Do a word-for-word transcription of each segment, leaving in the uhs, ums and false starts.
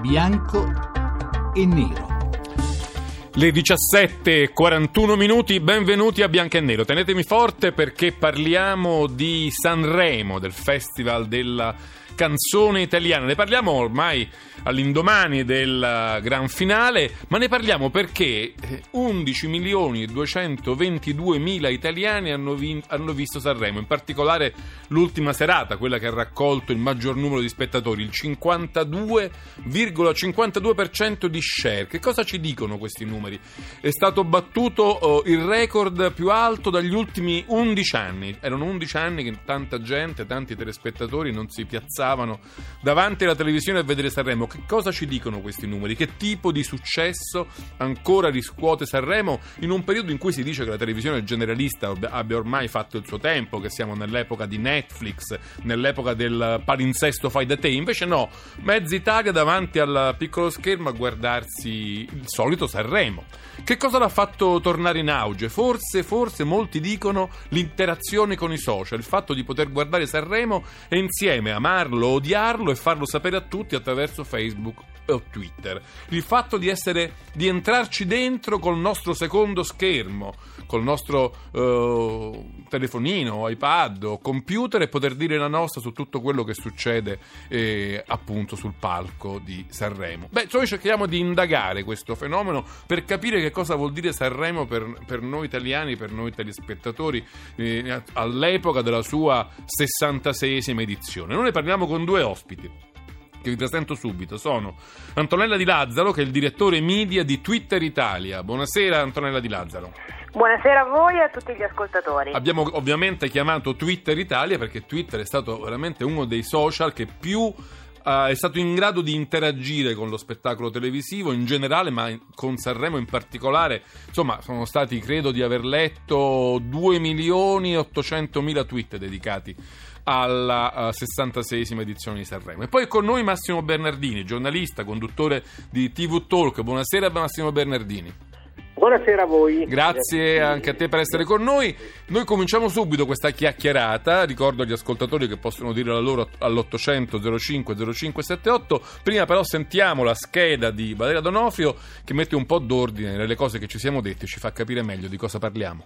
Bianco e Nero. Le diciassette e quarantuno minuti, benvenuti a Bianco e Nero. Tenetemi forte perché parliamo di Sanremo, del Festival della canzone italiana. Ne parliamo ormai all'indomani del gran finale, ma ne parliamo perché undici milioni duecentoventiduemila italiani hanno, vi- hanno visto Sanremo, in particolare l'ultima serata, quella che ha raccolto il maggior numero di spettatori, il cinquantadue virgola cinquantadue per cento di share. Che cosa ci dicono questi numeri? È stato battuto oh, il record più alto dagli ultimi undici anni. Erano undici anni che tanta gente, tanti telespettatori non si piazzavano davanti alla televisione a vedere Sanremo. Che cosa ci dicono questi numeri? Che tipo di successo ancora riscuote Sanremo in un periodo in cui si dice che la televisione generalista abbia ormai fatto il suo tempo, che siamo nell'epoca di Netflix, nell'epoca del palinsesto fai da te? Invece no, mezza Italia davanti al piccolo schermo a guardarsi il solito Sanremo. Che cosa l'ha fatto tornare in auge? Forse, forse molti dicono l'interazione con i social, il fatto di poter guardare Sanremo e insieme a amarlo, odiarlo e farlo sapere a tutti attraverso Facebook o Twitter. Il fatto di essere, di entrarci dentro col nostro secondo schermo, col nostro eh, telefonino, iPad o computer, e poter dire la nostra su tutto quello che succede eh, appunto sul palco di Sanremo. Beh, noi cerchiamo di indagare questo fenomeno per capire che cosa vuol dire Sanremo per, per noi italiani, per noi telespettatori eh, all'epoca della sua sessantaseiesima edizione. Non ne parliamo con due ospiti che vi presento subito. Sono Antonella Di Lazzaro, che è il direttore media di Twitter Italia. Buonasera Antonella Di Lazzaro. Buonasera a voi e a tutti gli ascoltatori. Abbiamo ovviamente chiamato Twitter Italia perché Twitter è stato veramente uno dei social che più Uh, è stato in grado di interagire con lo spettacolo televisivo in generale, ma con Sanremo in particolare. Insomma, sono stati, credo di aver letto, due milioni ottocentomila tweet dedicati alla uh, sessantaseiesima edizione di Sanremo. E poi con noi Massimo Bernardini, giornalista, conduttore di T V Talk. Buonasera Massimo Bernardini. Buonasera a voi. Grazie anche a te per essere con noi. Noi cominciamo subito questa chiacchierata. Ricordo agli ascoltatori che possono dire la loro all'ottocento zero cinque zero cinque settantotto. Prima però sentiamo la scheda di Valeria D'Onofrio, che mette un po' d'ordine nelle cose che ci siamo detti e ci fa capire meglio di cosa parliamo.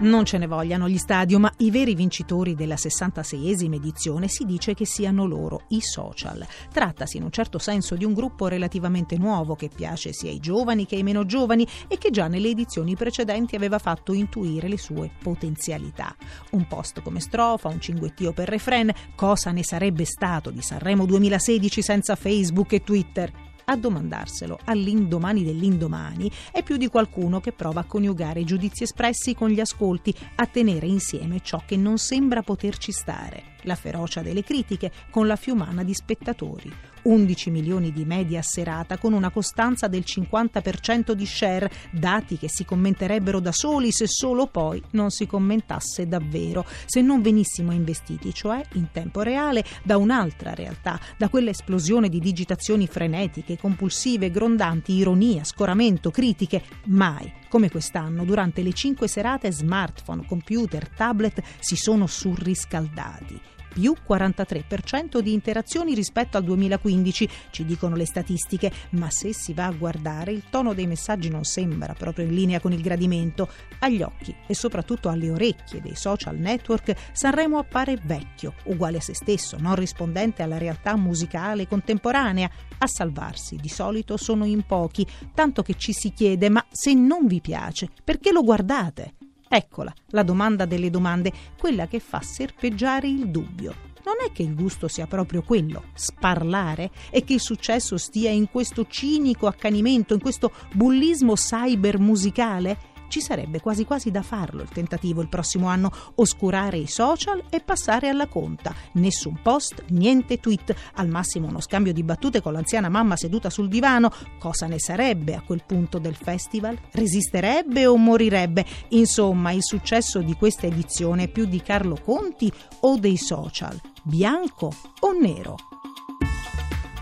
Non ce ne vogliano gli Stadio, ma i veri vincitori della sessantaseiesima edizione si dice che siano loro, i social. Trattasi in un certo senso di un gruppo relativamente nuovo che piace sia ai giovani che ai meno giovani e che già nelle edizioni precedenti aveva fatto intuire le sue potenzialità. Un post come strofa, un cinguettio per refrain, cosa ne sarebbe stato di Sanremo duemilasedici senza Facebook e Twitter? A domandarselo all'indomani dell'indomani è più di qualcuno che prova a coniugare i giudizi espressi con gli ascolti, a tenere insieme ciò che non sembra poterci stare. La ferocia delle critiche con la fiumana di spettatori. undici milioni di media a serata con una costanza del cinquanta per cento di share, dati che si commenterebbero da soli se solo poi non si commentasse davvero, se non venissimo investiti, cioè in tempo reale, da un'altra realtà, da quell'esplosione di digitazioni frenetiche, compulsive, grondanti, ironia, scoramento, critiche, mai. Come quest'anno, durante le cinque serate, smartphone, computer, tablet si sono surriscaldati. Più quarantatré per cento di interazioni rispetto al duemilaquindici, ci dicono le statistiche, ma se si va a guardare il tono dei messaggi non sembra proprio in linea con il gradimento. Agli occhi e soprattutto alle orecchie dei social network Sanremo appare vecchio, uguale a se stesso, non rispondente alla realtà musicale contemporanea. A salvarsi di solito sono in pochi, tanto che ci si chiede: ma se non vi piace, perché lo guardate? Eccola, la domanda delle domande, quella che fa serpeggiare il dubbio. Non è che il gusto sia proprio quello, sparlare, e che il successo stia in questo cinico accanimento, in questo bullismo cyber musicale? Ci sarebbe quasi quasi da farlo il tentativo il prossimo anno, oscurare i social e passare alla conta. Nessun post, niente tweet, al massimo uno scambio di battute con l'anziana mamma seduta sul divano. Cosa ne sarebbe a quel punto del festival? Resisterebbe o morirebbe? Insomma, il successo di questa edizione è più di Carlo Conti o dei social? Bianco o nero?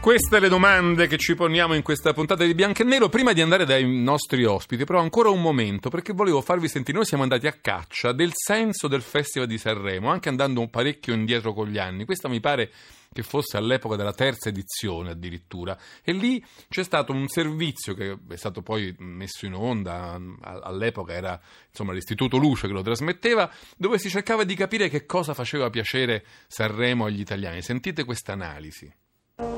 Queste le domande che ci poniamo in questa puntata di Bianco e Nero. Prima di andare dai nostri ospiti, però ancora un momento, perché volevo farvi sentire, noi siamo andati a caccia del senso del Festival di Sanremo, anche andando un parecchio indietro con gli anni. Questa mi pare che fosse all'epoca della terza edizione addirittura, e lì c'è stato un servizio che è stato poi messo in onda, all'epoca era insomma l'Istituto Luce che lo trasmetteva, dove si cercava di capire che cosa faceva piacere Sanremo agli italiani. Sentite questa analisi.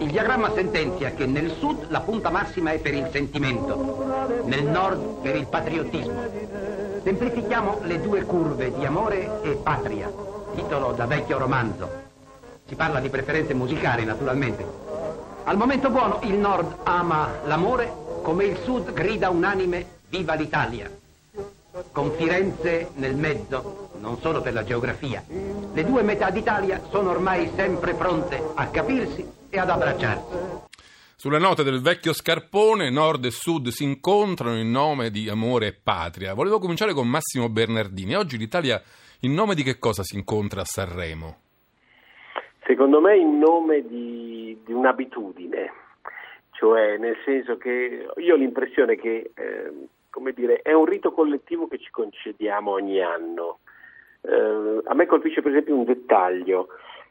Il diagramma sentenzia che nel sud la punta massima è per il sentimento, nel nord per il patriottismo. Semplifichiamo le due curve di amore e patria, titolo da vecchio romanzo. Si parla di preferenze musicali, naturalmente. Al momento buono il nord ama l'amore come il sud grida unanime viva l'Italia. Con Firenze nel mezzo, non solo per la geografia, le due metà d'Italia sono ormai sempre pronte a capirsi e ad abbracciarsi. Sulle note del vecchio scarpone, nord e sud si incontrano in nome di amore e patria. Volevo cominciare con Massimo Bernardini. Oggi l'Italia in nome di che cosa si incontra a Sanremo? Secondo me in nome di, di un'abitudine, cioè nel senso che io ho l'impressione che eh, come dire, è un rito collettivo che ci concediamo ogni anno. Eh, a me colpisce per esempio un dettaglio,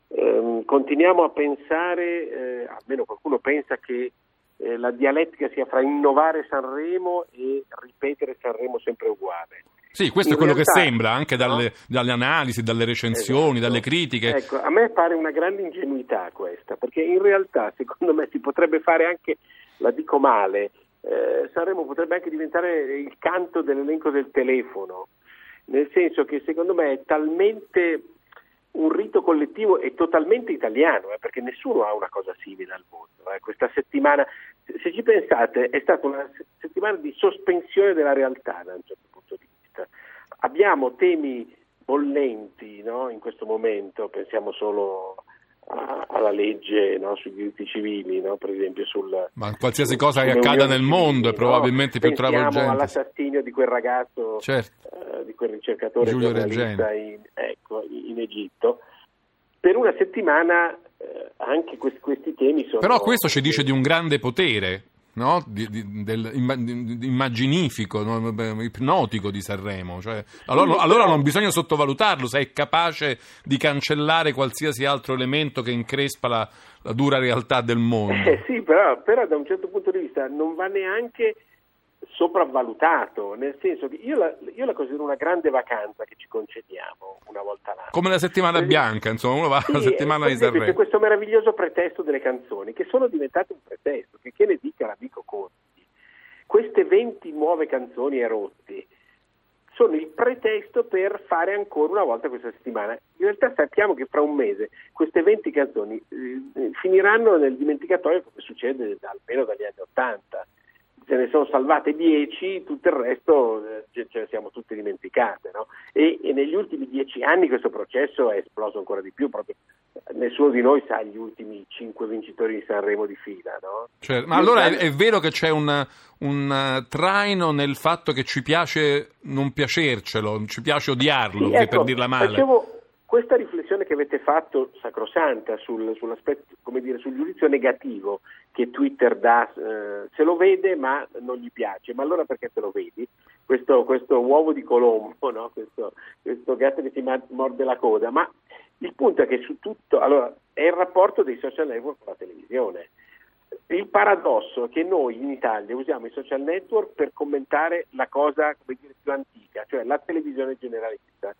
eh, continuiamo a pensare, eh, almeno qualcuno pensa che eh, la dialettica sia fra innovare Sanremo e ripetere Sanremo sempre uguale. Sì, questo in è quello realtà, che sembra, anche dalle, no? dalle analisi, dalle recensioni, esatto. Dalle critiche. Ecco, a me pare una grande ingenuità questa, perché in realtà, secondo me, si potrebbe fare anche, la dico male, eh, Sanremo potrebbe anche diventare il canto dell'elenco del telefono, nel senso che secondo me è talmente un rito collettivo e totalmente italiano, eh, perché nessuno ha una cosa simile al mondo. Eh. Questa settimana, se ci pensate, è stata una settimana di sospensione della realtà, da un certo punto di vista. Abbiamo temi bollenti, no? In questo momento, pensiamo solo a, alla legge, no? Sui diritti civili, no? Per esempio sul... Ma qualsiasi sul, cosa che accada nel mondo civili, è probabilmente, no? Più pensiamo travolgente. Pensiamo all'assassinio di quel ragazzo, certo. uh, di quel ricercatore Giulio Regeni in, ecco, in Egitto. Per una settimana eh, anche questi, questi temi sono... Però questo ci dice di un grande potere. No? Di, di, del, immaginifico, no? Ipnotico di Sanremo, cioè, allora, allora non bisogna sottovalutarlo se è capace di cancellare qualsiasi altro elemento che increspa la, la dura realtà del mondo. Eh sì, però, però da un certo punto di vista non va neanche sopravvalutato, nel senso che io la, io la considero una grande vacanza che ci concediamo una volta l'anno, come la settimana bianca, insomma, uno va alla sì, settimana di Sanremo. C'è questo meraviglioso pretesto delle canzoni che sono diventate un pretesto, che, che ne dica l'amico Conti, queste venti nuove canzoni e rotti sono il pretesto per fare ancora una volta questa settimana. In realtà sappiamo che fra un mese queste venti canzoni eh, finiranno nel dimenticatoio, come succede da, almeno dagli anni ottanta. Se ne sono salvate dieci, tutto il resto ce ne siamo tutte dimenticate, no? E, e negli ultimi dieci anni questo processo è esploso ancora di più, proprio nessuno di noi sa gli ultimi cinque vincitori di Sanremo di fila, no? Cioè, ma allora è, è vero che c'è un, un traino nel fatto che ci piace non piacercelo, ci piace odiarlo, sì, ecco, per dirla male. Facevo questa riflessione che avete fatto, sacrosanta, sul, sull'aspetto, come dire, sul giudizio negativo che Twitter dà, eh, se lo vede ma non gli piace, ma allora perché te lo vedi? Questo, questo uovo di Colombo, no? questo, questo gatto che ti morde la coda, ma il punto è che su tutto, allora, è il rapporto dei social network con la televisione. Il paradosso è che noi in Italia usiamo i social network per commentare la cosa, come dire, più antica, cioè la televisione generalista,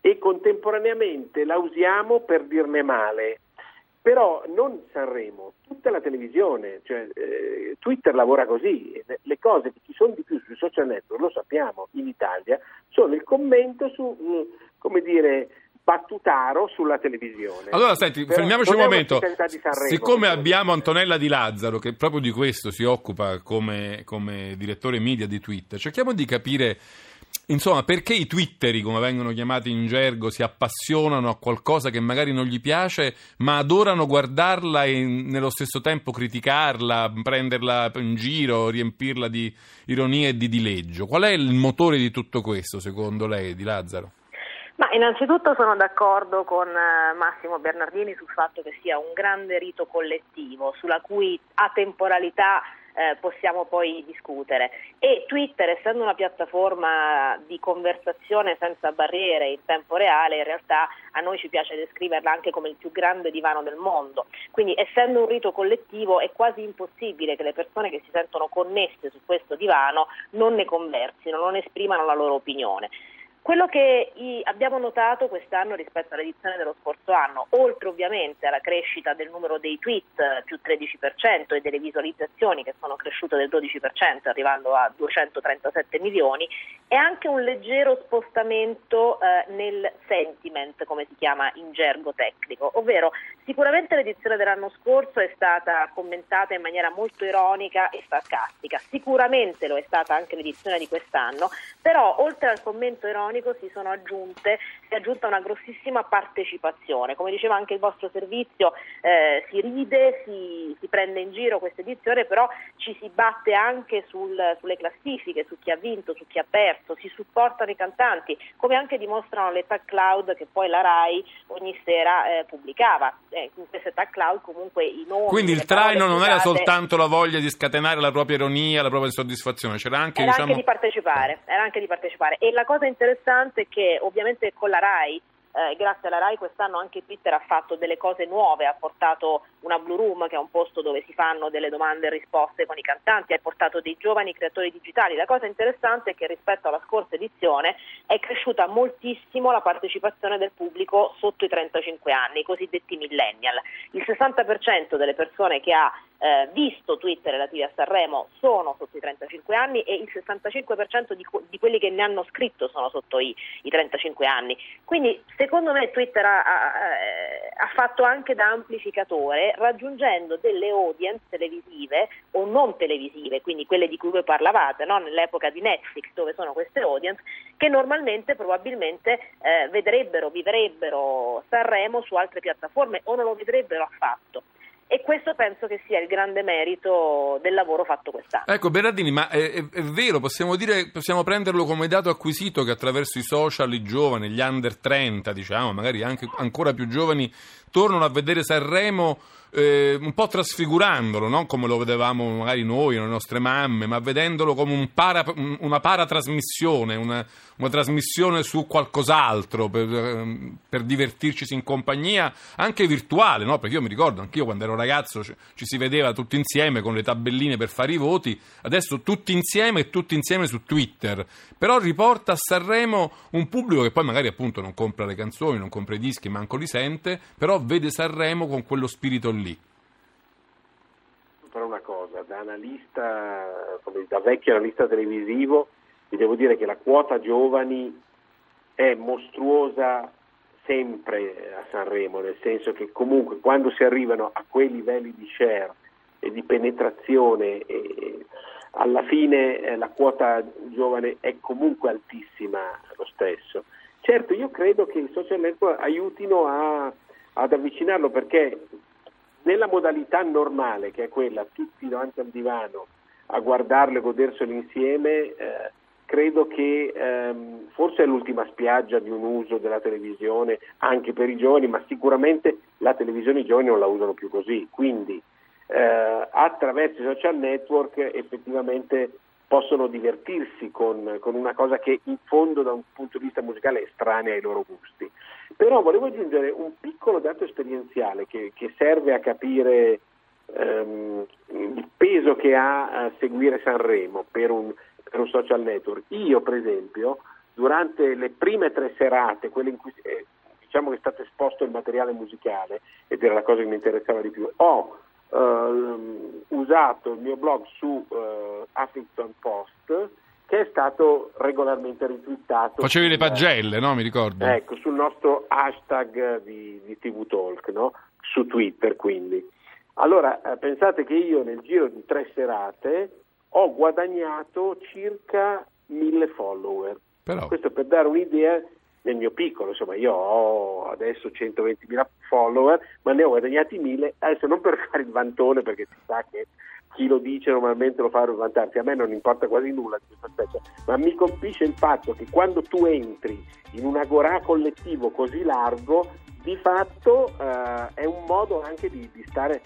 e contemporaneamente la usiamo per dirne male, però non Sanremo, tutta la televisione, cioè eh, Twitter lavora così, le cose che ci sono di più sui social network, lo sappiamo, in Italia, sono il commento su, come dire, battutaro sulla televisione. Allora senti, però fermiamoci un momento, Sanremo, siccome abbiamo Antonella Di Lazzaro che proprio di questo si occupa come, come direttore media di Twitter, cerchiamo di capire insomma perché i twitteri, come vengono chiamati in gergo, si appassionano a qualcosa che magari non gli piace ma adorano guardarla e nello stesso tempo criticarla, prenderla in giro, riempirla di ironia e di dileggio. Qual è il motore di tutto questo secondo lei, Di Lazzaro? Ma innanzitutto sono d'accordo con Massimo Bernardini sul fatto che sia un grande rito collettivo, sulla cui atemporalità eh, possiamo poi discutere. E Twitter, essendo una piattaforma di conversazione senza barriere in tempo reale, in realtà a noi ci piace descriverla anche come il più grande divano del mondo. Quindi, essendo un rito collettivo, è quasi impossibile che le persone che si sentono connesse su questo divano non ne conversino, non esprimano la loro opinione. Quello che abbiamo notato quest'anno rispetto all'edizione dello scorso anno, oltre ovviamente alla crescita del numero dei tweet più tredici per cento e delle visualizzazioni che sono cresciute del dodici per cento arrivando a duecentotrentasette milioni, è anche un leggero spostamento eh, nel sentiment, come si chiama in gergo tecnico, ovvero sicuramente l'edizione dell'anno scorso è stata commentata in maniera molto ironica e sarcastica, sicuramente lo è stata anche l'edizione di quest'anno, però oltre al commento ironico si sono aggiunte, si è aggiunta una grossissima partecipazione. Come diceva anche il vostro servizio, eh, si ride, si, si prende in giro questa edizione, però ci si batte anche sul, sulle classifiche, su chi ha vinto, su chi ha perso, si supportano i cantanti, come anche dimostrano le tag cloud che poi la Rai ogni sera eh, pubblicava. Eh, in queste tag cloud comunque i nomi... Quindi il traino non era soltanto la voglia di scatenare la propria ironia, la propria insoddisfazione, c'era anche, era diciamo... anche di partecipare, era anche di partecipare. E la cosa interessante è che ovviamente con la Rai, eh, grazie alla Rai quest'anno anche Twitter ha fatto delle cose nuove, ha portato una Blue Room che è un posto dove si fanno delle domande e risposte con i cantanti, ha portato dei giovani creatori digitali. La cosa interessante è che rispetto alla scorsa edizione è cresciuta moltissimo la partecipazione del pubblico sotto i trentacinque anni, i cosiddetti millennial. Il sessanta per cento delle persone che ha Eh, visto tweet relativi a Sanremo sono sotto i trentacinque anni e il sessantacinque per cento di, co- di quelli che ne hanno scritto sono sotto i, i trentacinque anni. Quindi secondo me Twitter ha, ha, ha fatto anche da amplificatore, raggiungendo delle audience televisive o non televisive, quindi quelle di cui voi parlavate, no? Nell'epoca di Netflix, dove sono queste audience che normalmente probabilmente eh, vedrebbero, vivrebbero Sanremo su altre piattaforme o non lo vedrebbero affatto. E questo penso che sia il grande merito del lavoro fatto quest'anno. Ecco Bernardini, ma è, è, è vero, possiamo dire, possiamo prenderlo come dato acquisito che attraverso i social i giovani, gli under trenta diciamo, magari anche ancora più giovani, tornano a vedere Sanremo eh, un po' trasfigurandolo, non come lo vedevamo magari noi, le nostre mamme, ma vedendolo come un para, una paratrasmissione, una, una trasmissione su qualcos'altro per, per divertirci in compagnia, anche virtuale, no? Perché io mi ricordo, anch'io quando ero ragazzo ci, ci si vedeva tutti insieme con le tabelline per fare i voti, adesso tutti insieme e tutti insieme su Twitter, però riporta a Sanremo un pubblico che poi magari appunto non compra le canzoni, non compra i dischi, manco li sente, però vede Sanremo con quello spirito lì. Però una cosa, da analista, da vecchio analista televisivo, vi devo dire che la quota giovani è mostruosa sempre a Sanremo, nel senso che comunque quando si arrivano a quei livelli di share e di penetrazione, e alla fine la quota giovane è comunque altissima lo stesso. Certo, io credo che i social network aiutino a ad avvicinarlo, perché nella modalità normale, che è quella tutti davanti al divano a guardarlo e goderselo insieme, eh, credo che ehm, forse è l'ultima spiaggia di un uso della televisione anche per i giovani, ma sicuramente la televisione i giovani non la usano più così, quindi eh, attraverso i social network effettivamente possono divertirsi con, con una cosa che in fondo da un punto di vista musicale è estranea ai loro gusti. Però volevo aggiungere un piccolo dato esperienziale che, che serve a capire ehm, il peso che ha a seguire Sanremo per un, per un social network. Io per esempio durante le prime tre serate, quelle in cui eh, diciamo che è stato esposto il materiale musicale, ed era la cosa che mi interessava di più, ho Uh, usato il mio blog su uh, Huffington Post, che è stato regolarmente ritwittato. Facevi le pagelle, eh, no? Mi ricordo. Ecco, sul nostro hashtag di, di T V Talk, no? Su Twitter, quindi. Allora, eh, pensate che io nel giro di tre serate ho guadagnato circa mille follower. Però... Questo per dare un'idea nel mio piccolo, insomma io ho adesso centoventimila follower, ma ne ho guadagnati mille, adesso non per fare il vantone, perché si sa che chi lo dice normalmente lo fa per vantarsi, a me non importa quasi nulla di questa specie, ma mi colpisce il fatto che quando tu entri in un agorà collettivo così largo, di fatto eh, è un modo anche di, di stare...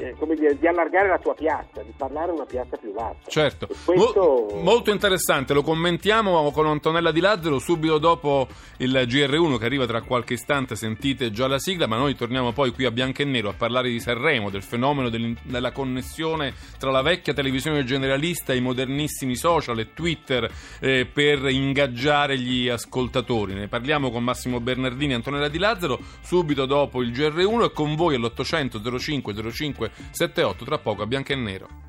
Eh, come dire, di allargare la tua piazza, di parlare una piazza più vasta. Certo, questo... Mol, molto interessante, lo commentiamo con Antonella Di Lazzaro subito dopo il G R uno che arriva tra qualche istante, sentite già la sigla, ma noi torniamo poi qui a Bianco e Nero a parlare di Sanremo, del fenomeno del, della connessione tra la vecchia televisione generalista e i modernissimi social e Twitter eh, per ingaggiare gli ascoltatori. Ne parliamo con Massimo Bernardini e Antonella Di Lazzaro subito dopo il G R uno e con voi all'ottocento zero cinque zero cinque settantotto tra poco a Bianco e Nero.